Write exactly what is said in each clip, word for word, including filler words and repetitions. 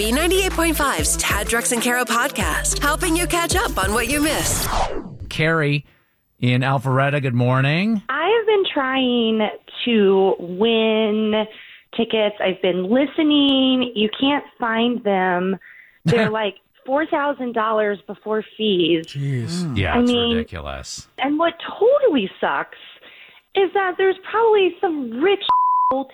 B ninety-eight point five's Tad, Drex, and KARA podcast, helping you catch up on what you missed. Carrie in Alpharetta, good morning. I have been trying to win tickets. I've been listening. You can't find them. They're like four thousand dollars before fees. Jeez. Yeah, it's I mean, ridiculous. And what totally sucks is that there's probably some rich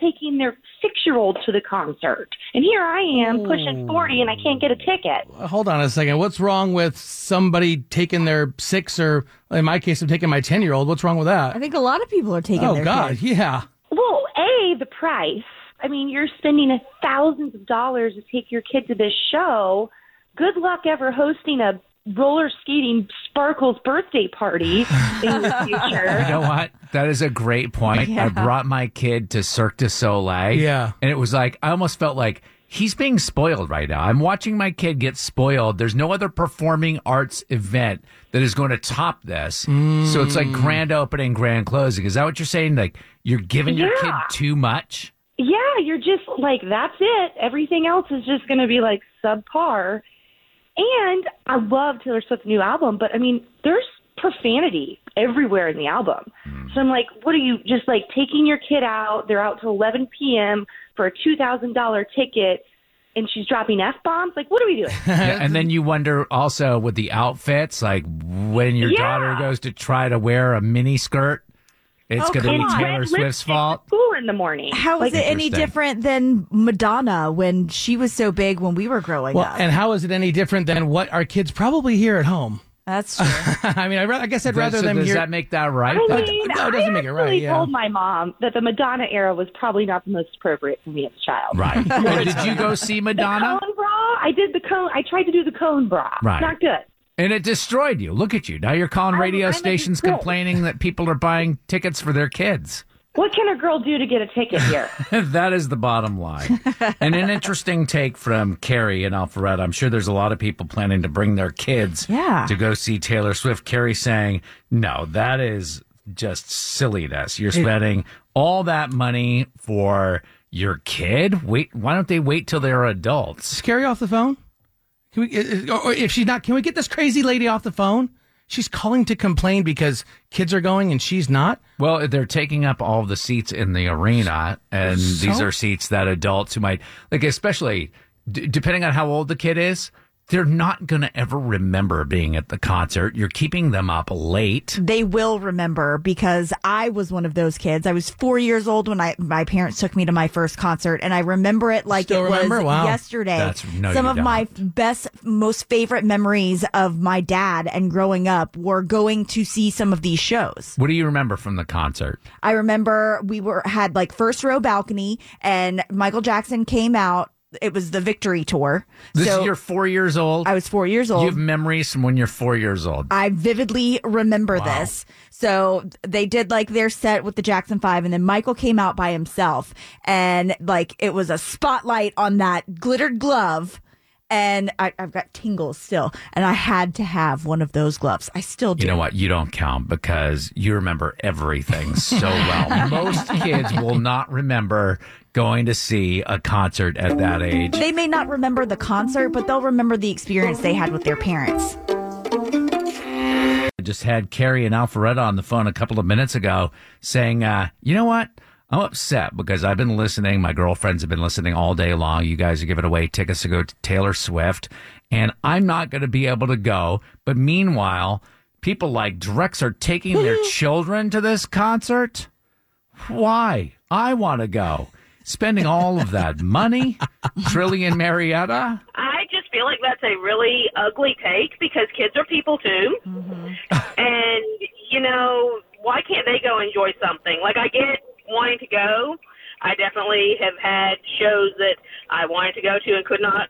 taking their six-year-old to the concert. And here I am pushing forty and I can't get a ticket. Hold on a second. What's wrong with somebody taking their six, or in my case, I'm taking my ten-year-old? What's wrong with that? I think a lot of people are taking oh, their God, kid. yeah. Well, A, the price. I mean, you're spending thousands of dollars to take your kid to this show. Good luck ever hosting a roller skating Sparkles birthday party in the future. You know what? That is a great point. Yeah. I brought my kid to Cirque du Soleil. Yeah. And it was like, I almost felt like he's being spoiled right now. I'm watching my kid get spoiled. There's no other performing arts event that is going to top this. Mm. So it's like grand opening, grand closing. Is that what you're saying? Like, you're giving yeah. your kid too much? Yeah. You're just like, that's it. Everything else is just going to be like subpar. And I love Taylor Swift's new album, but, I mean, there's profanity everywhere in the album. So I'm like, what are you, just, like, taking your kid out? They're out till eleven p.m. for a two thousand dollars ticket, and she's dropping F-bombs? Like, what are we doing? Yeah, and then you wonder also with the outfits, like, when your yeah. daughter goes to try to wear a mini skirt, it's oh, going to be Taylor Red Swift's fault. School in the morning. How like, is it any different than Madonna when she was so big when we were growing well, up? And how is it any different than what our kids probably hear at home? That's true. I mean, I, I guess I'd rather so them does hear. Does that make that right? I mean, no, it doesn't I make it right. Yeah. told my mom that the Madonna era was probably not the most appropriate for me as a child. Right. Well, did you go see Madonna? The cone bra. I did the cone. I tried to do the cone bra. Right. Not good. And it destroyed you. Look at you. Now you're calling radio I'm, I'm stations complaining that people are buying tickets for their kids. What can a girl do to get a ticket here? That is the bottom line. And an interesting take from Carrie in Alpharetta. I'm sure there's a lot of people planning to bring their kids yeah. to go see Taylor Swift. Carrie saying, no, that is just silliness. You're spending all that money for your kid? Wait, why don't they wait till they're adults? Is Carrie off the phone? Can we, or if she's not, can we get this crazy lady off the phone? She's calling to complain because kids are going and she's not. Well, they're taking up all the seats in the arena, and so? these are seats that adults who might, like, especially d- depending on how old the kid is, they're not going to ever remember being at the concert. You're keeping them up late. They will remember, because I was one of those kids. I was four years old when I my parents took me to my first concert, and I remember it like Still it remember? was wow. yesterday. That's, no, Some of don't. my best, most favorite memories of my dad and growing up were going to see some of these shows. What do you remember from the concert? I remember we were had like first row balcony, and Michael Jackson came out. It was the Victory Tour. This so is you're four years old? I was four years old. You have memories from when you're four years old. I vividly remember wow. this. So they did like their set with the Jackson five, and then Michael came out by himself. And like it was a spotlight on that glittered glove. And I, I've got tingles still. And I had to have one of those gloves. I still do. You know what? You don't count because you remember everything so well. Most kids will not remember going to see a concert at that age. They may not remember the concert, but they'll remember the experience they had with their parents. I just had Carrie and Alpharetta on the phone a couple of minutes ago saying, uh, you know what? I'm upset because I've been listening. My girlfriends have been listening all day long. You guys are giving away tickets to go to Taylor Swift, and I'm not going to be able to go. But meanwhile, people like Drex are taking their children to this concert. Why? I want to go. Spending all of that money, Trilly and Marietta. I just feel like that's a really ugly take because kids are people too. Mm-hmm. And, you know, why can't they go enjoy something? Like, I get wanting to go. I definitely have had shows that I wanted to go to and could not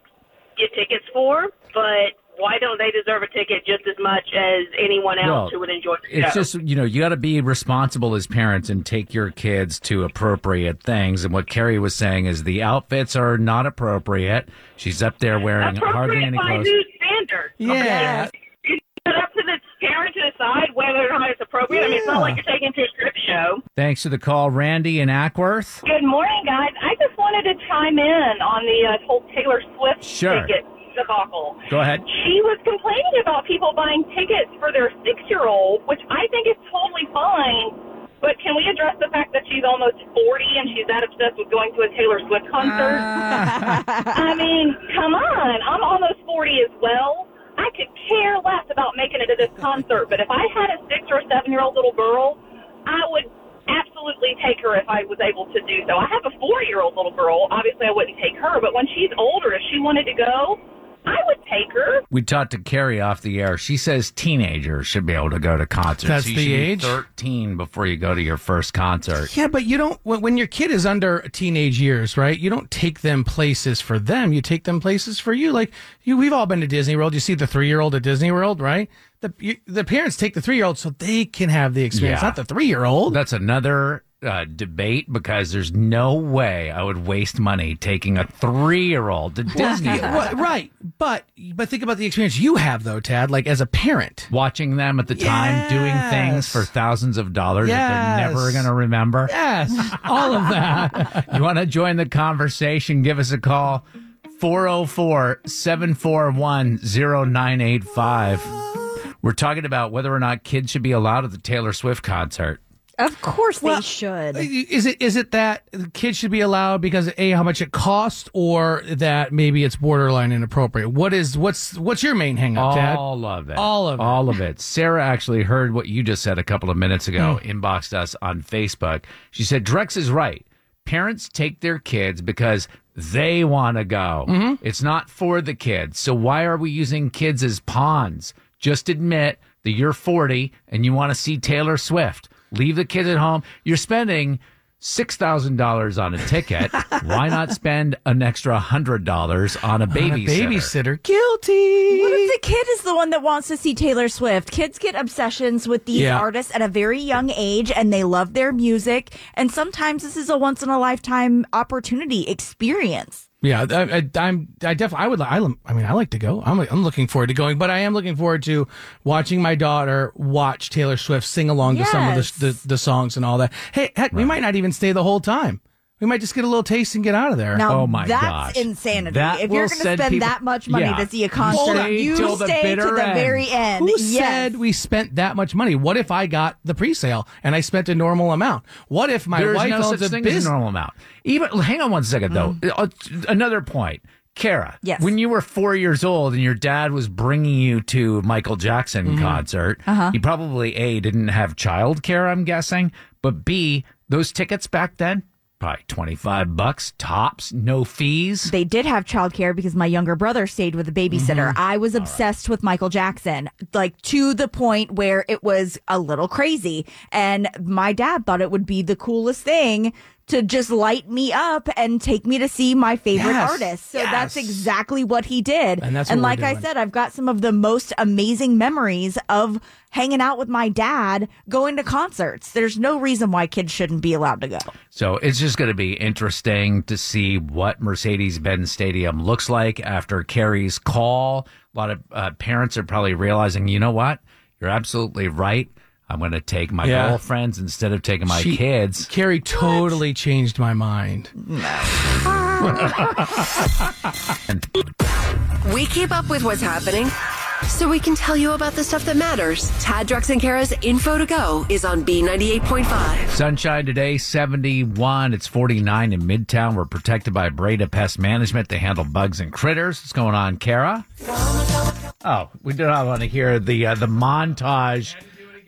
get tickets for, but why don't they deserve a ticket just as much as anyone else well, who would enjoy the show? It's just, you know, you got to be responsible as parents and take your kids to appropriate things. And what Carrie was saying is the outfits are not appropriate. She's up there wearing hardly any clothes. By new standards. Yeah. Okay. It's up to the parent to decide whether or not it's appropriate. Yeah. I mean, it's not like you're taking to a strip show. Thanks for the call, Randy in Ackworth. Good morning, guys. I just wanted to chime in on the uh, whole Taylor Swift Sure. Ticket debacle. Go ahead. She was complaining about people buying tickets for their six-year-old, which I think is totally fine, but can we address the fact that she's almost forty and she's that obsessed with going to a Taylor Swift concert? Uh. I mean, come on. I'm almost forty as well. I could care less about making it to this concert, but if I had a six- or seven-year-old little girl, I would absolutely take her if I was able to do so. I have a four-year-old little girl. Obviously, I wouldn't take her, but when she's older, if she wanted to go, I would take her. We talked to Carrie off the air. She says teenagers should be able to go to concerts. That's you the age? thirteen before you go to your first concert. Yeah, but you don't, when your kid is under teenage years, right, you don't take them places for them. You take them places for you. Like, you, we've all been to Disney World. You see the three-year-old at Disney World, right? The, you, the parents take the three-year-old so they can have the experience, yeah. Not the three-year-old. That's another Uh, debate, because there's no way I would waste money taking a three-year-old to Disney. Well, right, but but think about the experience you have, though, Tad, like as a parent. Watching them at the yes. time, doing things for thousands of dollars yes. that they're never going to remember. Yes, all of that. You want to join the conversation, give us a call, four oh four, seven four one, oh nine eight five. We're talking about whether or not kids should be allowed at the Taylor Swift concert. Of course they well, should. Is it is it that kids should be allowed because of A, how much it costs, or that maybe it's borderline inappropriate? What is what's what's your main hang up, Tad? All of it. All of it. All of it. Sarah actually heard what you just said a couple of minutes ago, mm. inboxed us on Facebook. She said, Drex is right. Parents take their kids because they want to go. Mm-hmm. It's not for the kids. So why are we using kids as pawns? Just admit that you're forty and you want to see Taylor Swift. Leave the kids at home. You're spending six thousand dollars on a ticket. Why not spend an extra one hundred dollars on a babysitter? On a babysitter. Guilty. What if the kid is the one that wants to see Taylor Swift? Kids get obsessions with these yeah. artists at a very young age, and they love their music. And sometimes this is a once-in-a-lifetime opportunity experience. Yeah, I, I, I'm. I definitely. I would. I, I mean, I like to go. I'm. I'm looking forward to going, but I am looking forward to watching my daughter watch Taylor Swift sing along yes. to some of the, the the songs and all that. Hey, heck, right. we might not even stay the whole time. We might just get a little taste and get out of there. Now, oh my that's gosh, that's insanity! That if you're going to spend people, that much money yeah. to see a concert, stay you till stay the to the end. very end. Who yes. said we spent that much money? What if I got the pre-sale and I spent a normal amount? What if my There's wife no owns such a thing business? As a normal amount? Even hang on one second though. Mm. Another point, Kara. Yes. When you were four years old and your dad was bringing you to a Michael Jackson mm. concert, uh-huh. he probably A, didn't have childcare, I'm guessing, but B, those tickets back then. Probably twenty-five bucks, tops, no fees. They did have childcare because my younger brother stayed with a babysitter. Mm-hmm. I was obsessed right. with Michael Jackson, like to the point where it was a little crazy. And my dad thought it would be the coolest thing to just light me up and take me to see my favorite yes, artist. So yes. that's exactly what he did. And, that's and like I said, I've got some of the most amazing memories of hanging out with my dad, going to concerts. There's no reason why kids shouldn't be allowed to go. So it's just going to be interesting to see what Mercedes-Benz Stadium looks like after Carrie's call. A lot of uh, parents are probably realizing, you know what? You're absolutely right. I'm going to take my yeah. girlfriends instead of taking my she, kids. Carrie totally what? changed my mind. We keep up with what's happening so we can tell you about the stuff that matters. Tad, Drex, and Kara's Info to Go is on B ninety-eight point five. Sunshine today, seventy-one. It's forty-nine in Midtown. We're protected by Breda Pest Management. They handle bugs and critters. What's going on, Kara? Oh, we do not want to hear the uh, the montage.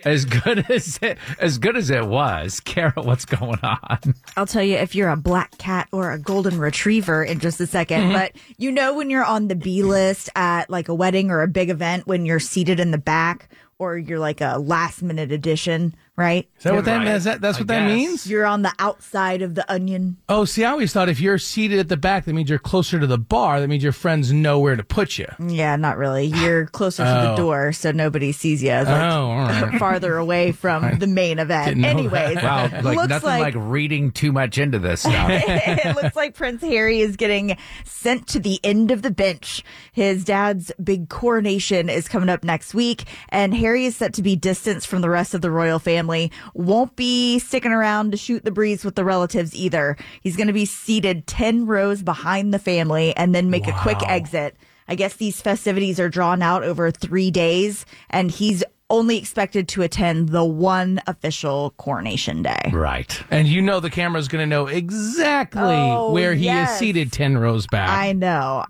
As good as it, as good as it was, Kara, what's going on? I'll tell you if you're a black cat or a golden retriever in just a second. Mm-hmm. But you know when you're on the B list at like a wedding or a big event, when you're seated in the back or you're like a last minute addition, right? Is that what that means? That, that's what that means? You're on the outside of the onion. Oh, see, I always thought if you're seated at the back, that means you're closer to the bar. That means your friends know where to put you. Yeah, not really. You're closer oh. to the door, so nobody sees you. It's like, oh, all right. farther away from the main event. Anyways, wow, like looks nothing like, like reading too much into this stuff. It looks like Prince Harry is getting sent to the end of the bench. His dad's big coronation is coming up next week, and Harry is set to be distanced from the rest of the royal family family won't be sticking around to shoot the breeze with the relatives either. He's going to be seated ten rows behind the family and then make wow. a quick exit. I guess these festivities are drawn out over three days, and he's only expected to attend the one official coronation day. Right. And you know the camera's going to know exactly oh, where he yes. is seated ten rows back. I know.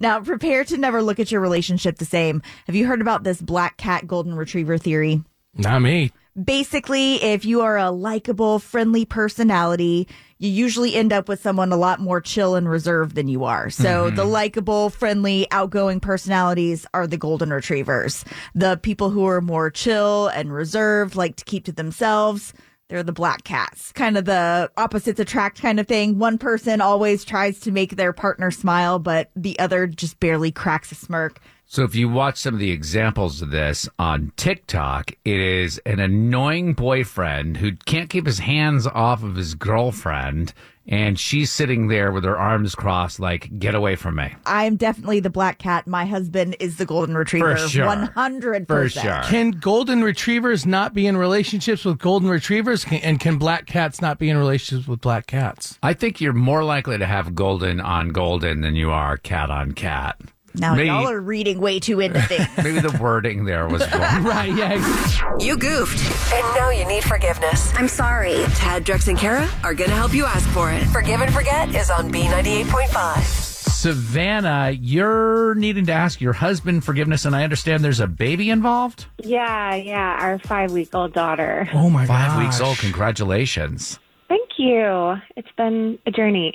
Now, prepare to never look at your relationship the same. Have you heard about this black cat golden retriever theory? Not me. Basically, if you are a likable, friendly personality, you usually end up with someone a lot more chill and reserved than you are. So mm-hmm. the likable, friendly, outgoing personalities are the golden retrievers. The people who are more chill and reserved, like to keep to themselves, they're the black cats. Kind of the opposites attract kind of thing. One person always tries to make their partner smile, but the other just barely cracks a smirk. So if you watch some of the examples of this on TikTok, it is an annoying boyfriend who can't keep his hands off of his girlfriend, and she's sitting there with her arms crossed like, get away from me. I'm definitely the black cat. My husband is the golden retriever. For sure. one hundred percent. For sure. Can golden retrievers not be in relationships with golden retrievers, and can black cats not be in relationships with black cats? I think you're more likely to have golden on golden than you are cat on cat. Now, Maybe. y'all are reading way too into things. Maybe the wording there was wrong. Right, yeah. You goofed. And now you need forgiveness. I'm sorry. Tad, Drex, and Kara are going to help you ask for it. Forgive and Forget is on B ninety-eight point five. Savannah, you're needing to ask your husband forgiveness, and I understand there's a baby involved? Yeah, yeah. Our five-week-old daughter. Oh, my God. Five gosh. weeks old. Congratulations. Thank you. It's been a journey.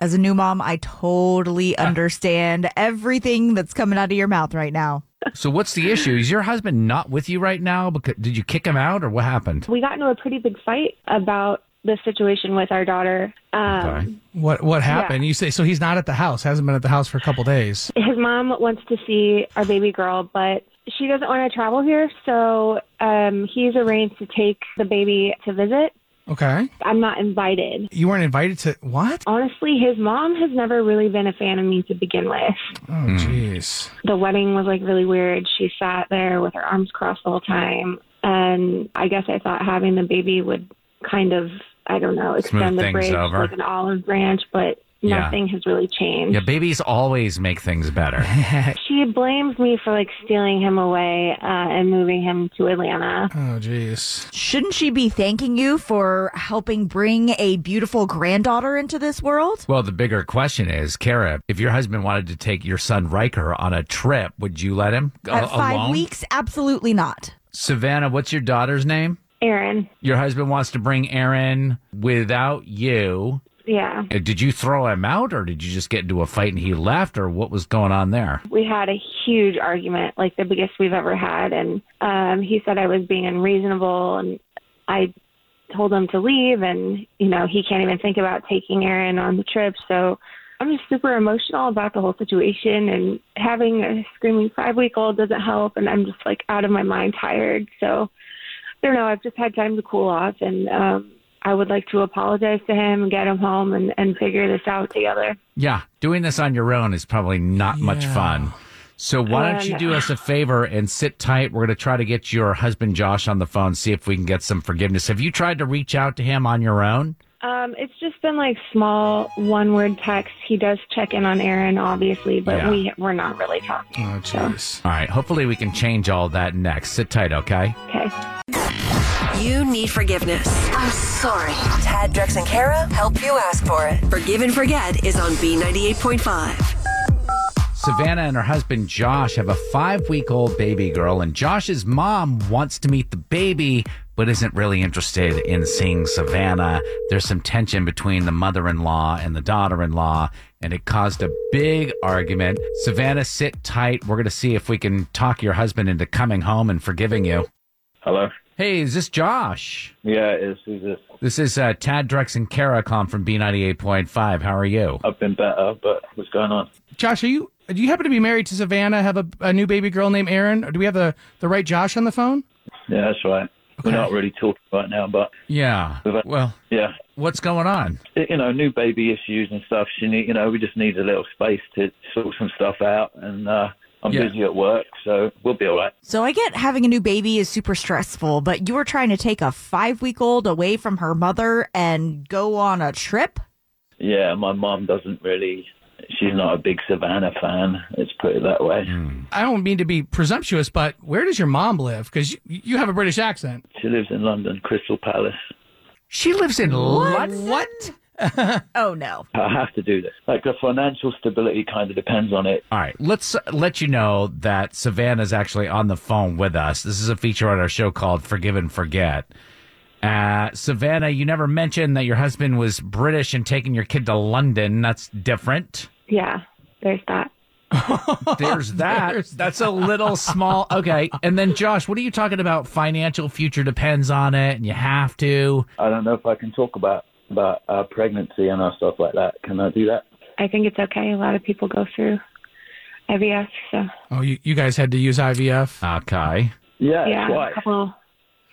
As a new mom, I totally understand everything that's coming out of your mouth right now. So what's the issue? Is your husband not with you right now? Because did you kick him out or what happened? We got into a pretty big fight about the situation with our daughter. Um, okay. What what happened? Yeah. You say, so he's not at the house, hasn't been at the house for a couple days. His mom wants to see our baby girl, but she doesn't want to travel here. So um, he's arranged to take the baby to visit. Okay. I'm not invited. You weren't invited to what? Honestly, his mom has never really been a fan of me to begin with. Oh, jeez. The wedding was like really weird. She sat there with her arms crossed the whole time. And I guess I thought having the baby would kind of, I don't know, extend smooth the bridge over. Like an olive branch, but nothing yeah. has really changed. Yeah, babies always make things better. She blames me for like stealing him away uh, and moving him to Atlanta. Oh, jeez. Shouldn't she be thanking you for helping bring a beautiful granddaughter into this world? Well, the bigger question is, Kara, if your husband wanted to take your son Riker on a trip, would you let him go alone? At five weeks, absolutely not. Savannah, what's your daughter's name? Aaron. Your husband wants to bring Aaron without you. Yeah. Did you throw him out, or did you just get into a fight and he left, or what was going on there? We had a huge argument, like the biggest we've ever had, and um, he said I was being unreasonable, and I told him to leave, and, you know, he can't even think about taking Aaron on the trip, so I'm just super emotional about the whole situation, and having a screaming five-week-old doesn't help, and I'm just, like, out of my mind tired, so I don't know, I've just had time to cool off, and um I would like to apologize to him, get him home, and, and figure this out together. Yeah, doing this on your own is probably not yeah. much fun. So why don't um, you do us a favor and sit tight? We're going to try to get your husband, Josh, on the phone, see if we can get some forgiveness. Have you tried to reach out to him on your own? Um, it's just been like small one-word texts. He does check in on Aaron, obviously, but yeah. we, we're not really talking. Oh, jeez. So. All right, hopefully we can change all that next. Sit tight, okay? Okay. You need forgiveness. I'm sorry. Tad, Drex, and Kara help you ask for it. Forgive and Forget is on B ninety-eight point five. Savannah and her husband, Josh, have a five-week-old baby girl, and Josh's mom wants to meet the baby but isn't really interested in seeing Savannah. There's some tension between the mother-in-law and the daughter-in-law, and it caused a big argument. Savannah, sit tight. We're going to see if we can talk your husband into coming home and forgiving you. Hello? Hey, is this Josh? Yeah, it is. Who's this? This is uh, Tad, Drex, and Kara calling from B ninety-eight point five. How are you? I've been better, but what's going on? Josh, are you? Do you happen to be married to Savannah, have a, a new baby girl named Erin? Or do we have the, the right Josh on the phone? Yeah, that's right. Okay. We're not really talking right now, but... Yeah, had, well, yeah. What's going on? You know, new baby issues and stuff. She need, you know, we just need a little space to sort some stuff out, and... uh I'm yeah. busy at work, so we'll be all right. So I get having a new baby is super stressful, but you were trying to take a five-week-old away from her mother and go on a trip? Yeah, my mom doesn't really... She's not a big Savannah fan, let's put it that way. Mm. I don't mean to be presumptuous, but where does your mom live? Because you, you have a British accent. She lives in London, Crystal Palace. She lives in London? What? what? Oh, no. I have to do this. Like, the financial stability kind of depends on it. All right. Let's let you know that Savannah's actually on the phone with us. This is a feature on our show called Forgive and Forget. Uh, Savannah, you never mentioned that your husband was British and taking your kid to London. That's different. Yeah, there's that. There's that. There's That's a little small. Okay. And then, Josh, what are you talking about? Financial future depends on it and you have to. I don't know if I can talk about. About uh, pregnancy and stuff like that. Can I do that? I think it's okay. A lot of people go through I V F. So. Oh, you, you guys had to use I V F? Okay. Yeah, yeah twice. A couple,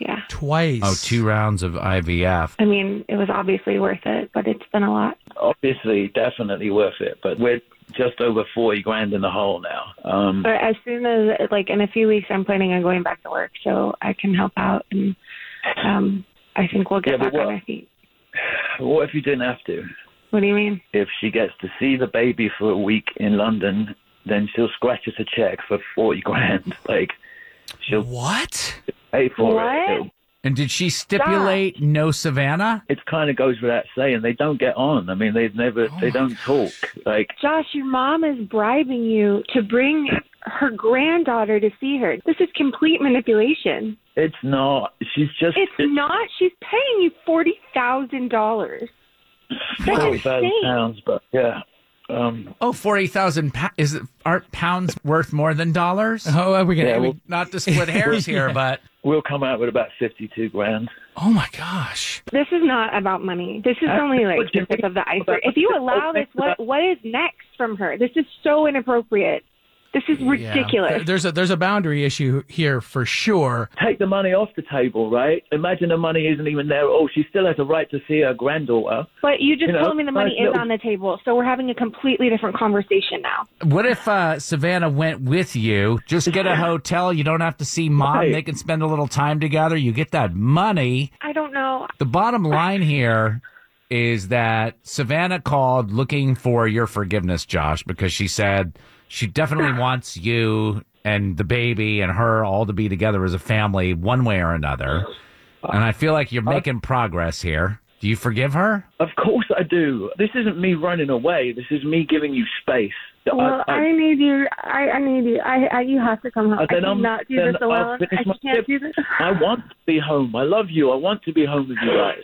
yeah. Twice. Oh, two rounds of I V F. I mean, it was obviously worth it, but it's been a lot. Obviously, definitely worth it. But we're just over forty grand in the hole now. Um, but as soon as, like, in a few weeks, I'm planning on going back to work, so I can help out. And um, I think we'll get yeah, back what, on our feet. What if you didn't have to? What do you mean? If she gets to see the baby for a week in London, then she'll scratch us a check for forty grand. Like, she'll what? Pay for what? it. And did she stipulate Stop. no Savannah? It kind of goes without saying. They don't get on. I mean, they've never. Oh they don't gosh. talk. Like, Josh, your mom is bribing you to bring her granddaughter to see her. This is complete manipulation. It's not. She's just. It's it, not. She's paying you forty thousand dollars. Forty thousand pounds, but yeah. Um, oh, forty thousand pa- is it? Aren't pounds worth more than dollars? Oh, are we gonna yeah, we'll, not to split hairs here, yeah. but we'll come out with about fifty-two grand. Oh my gosh! This is not about money. This is only like the tip of the iceberg. If you allow this, what what is next from her? This is so inappropriate. This is ridiculous. Yeah. There's a there's a boundary issue here for sure. Take the money off the table, right? Imagine the money isn't even there. Oh, she still has a right to see her granddaughter. But you just you told know, me the money nice is little... on the table, so we're having a completely different conversation now. What if uh, Savannah went with you? Just get a hotel. You don't have to see mom. Right. They can spend a little time together. You get that money. I don't know. The bottom line here is that Savannah called looking for your forgiveness, Josh, because she said... She definitely wants you and the baby and her all to be together as a family one way or another. And I feel like you're making progress here. Do you forgive her? Of course I do. This isn't me running away. This is me giving you space. Well, I, I, I need you. I, I need you. I, I, you have to come home. I cannot do this alone. I can't do this. I want to be home. I love you. I want to be home with you guys.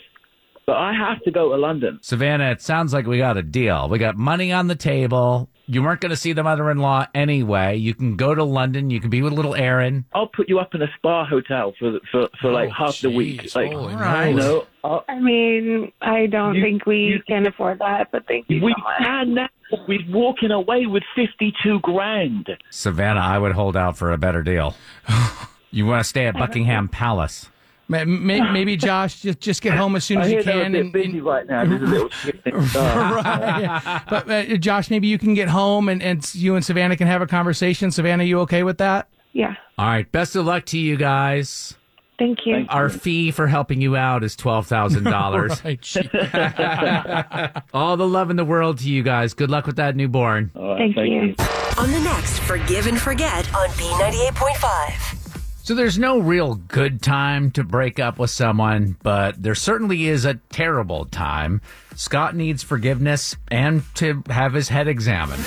But I have to go to London. Savannah, it sounds like we got a deal. We got money on the table. You weren't going to see the mother-in-law anyway. You can go to London. You can be with little Aaron. I'll put you up in a spa hotel for for, for oh, like half geez. the week. Like, all right. You know, I mean, I don't you, think we you, can afford that, but thank you we so much. Can now. We're walking away with fifty-two grand. Savannah, I would hold out for a better deal. You want to stay at Buckingham Palace. Maybe, maybe Josh, just just get home as soon as I hear you can. I'm busy and, right now. There's a little right, yeah. But uh, Josh, maybe you can get home and, and you and Savannah can have a conversation. Savannah, you okay with that? Yeah. All right. Best of luck to you guys. Thank you. Thank Our you. fee for helping you out is twelve thousand dollars. All the love in the world to you guys. Good luck with that newborn. Right, thank, thank you. you. On the next Forgive and Forget on B ninety-eight point five. So there's no real good time to break up with someone, but there certainly is a terrible time. Scott needs forgiveness and to have his head examined.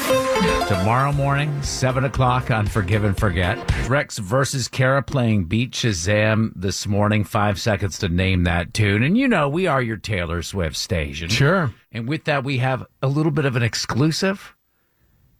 Tomorrow morning, seven o'clock on Forgive and Forget. Drex versus KARA playing Beat Shazam this morning. Five seconds to name that tune. And you know, we are your Taylor Swift station. Sure. And with that, we have a little bit of an exclusive.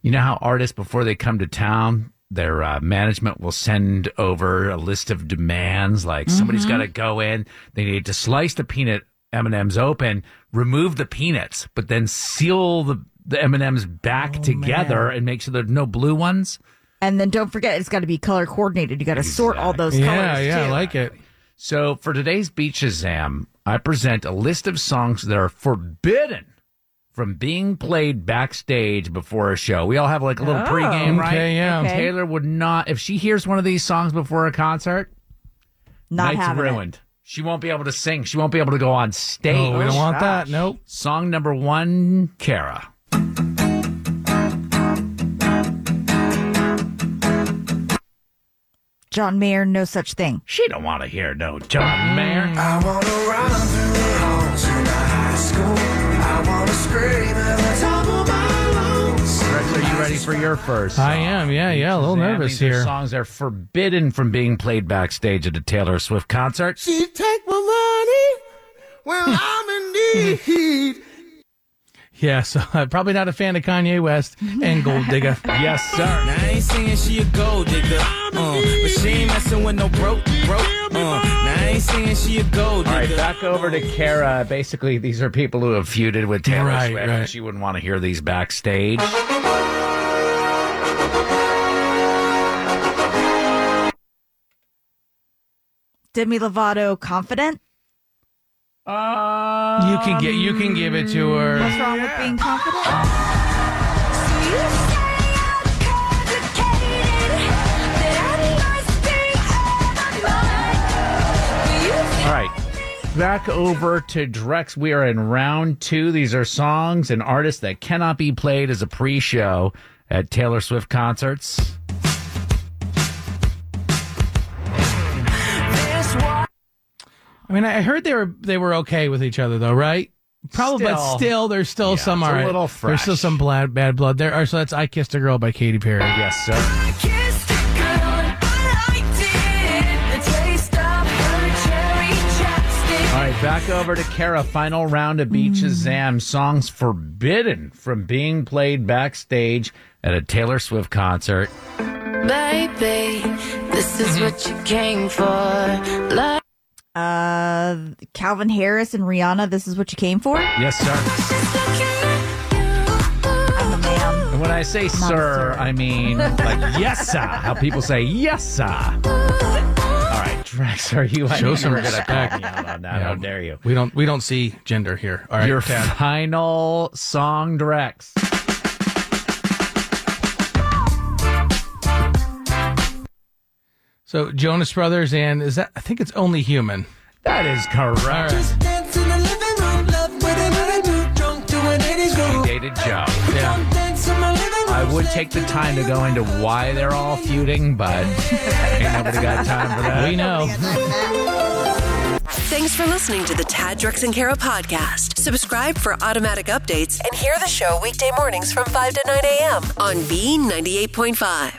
You know how artists, before they come to town... Their uh, management will send over a list of demands, like mm-hmm. somebody's got to go in. They need to slice the peanut M and M's open, remove the peanuts, but then seal the, the M and M's back oh, together man. and make sure there's no blue ones. And then don't forget, it's got to be color coordinated. You got to exactly. sort all those yeah, colors, Yeah, yeah, I like it. So for today's Beat Shazam, I present a list of songs that are forbidden from being played backstage before a show. We all have like a little oh, pregame, right? Okay, yeah. Okay. Taylor would not, if she hears one of these songs before a concert, not night's ruined. It. She won't be able to sing. She won't be able to go on stage. No, we don't want Gosh. that. Nope. Song number one, Kara. John Mayer, No Such Thing. She don't want to hear no John Mayer. I want to run through the halls in high school. I want to scream at the top of my lungs. Rex, are you ready for your first song? I am, yeah, yeah. A little yeah, nervous here. Songs are forbidden from being played backstage at a Taylor Swift concert. She take my money when I'm in need. Yeah, so I'm probably not a fan of Kanye West and Gold Digger. Yes, sir. Now, I ain't saying she a gold digger, uh, but she ain't messing with no broke, broke. Uh. Saying she a gold. All right, back over to Kara. Basically, these are people who have feuded with Taylor right, Swift. Right. She wouldn't want to hear these backstage. Demi Lovato, Confident. Um, you can get. You can give it to her. What's wrong yeah. with being confident? So you All right, back over to Drex. We are in round two. These are songs and artists that cannot be played as a pre-show at Taylor Swift concerts. I mean, I heard they were they were okay with each other, though, right? Probably, still, but still, there's still yeah, some. It's all right, a little fresh. There's still some bad, bad blood there. Right, so that's "I Kissed a Girl" by Katy Perry. Yes, sir. I kissed a girl. All right, back over to Kara. Final round of Beach Shazam. Songs forbidden from being played backstage at a Taylor Swift concert. Baby, this is what you came for. Love- uh, Calvin Harris and Rihanna, This Is What You Came For? Yes, sir. I'm a man. And when I say sir, sir, I mean like yes, sir. How people say yes, sir. Rex, are you? I Show some respect. Call me out on that. Yeah, how dare you? We don't. We don't see gender here. All right, your Tad. Final song, Drex. So Jonas Brothers and is that? I think it's Only Human. That is correct. Right. Just dance in the living room, love whatever drunk to an eighties group. Dated Joe. Yeah. I would take the time to go into why they're all feuding, but ain't nobody got time for that. We know. Thanks for listening to the Tad Drex and Kara podcast. Subscribe for automatic updates and hear the show weekday mornings from five to nine a.m. on B ninety-eight point five.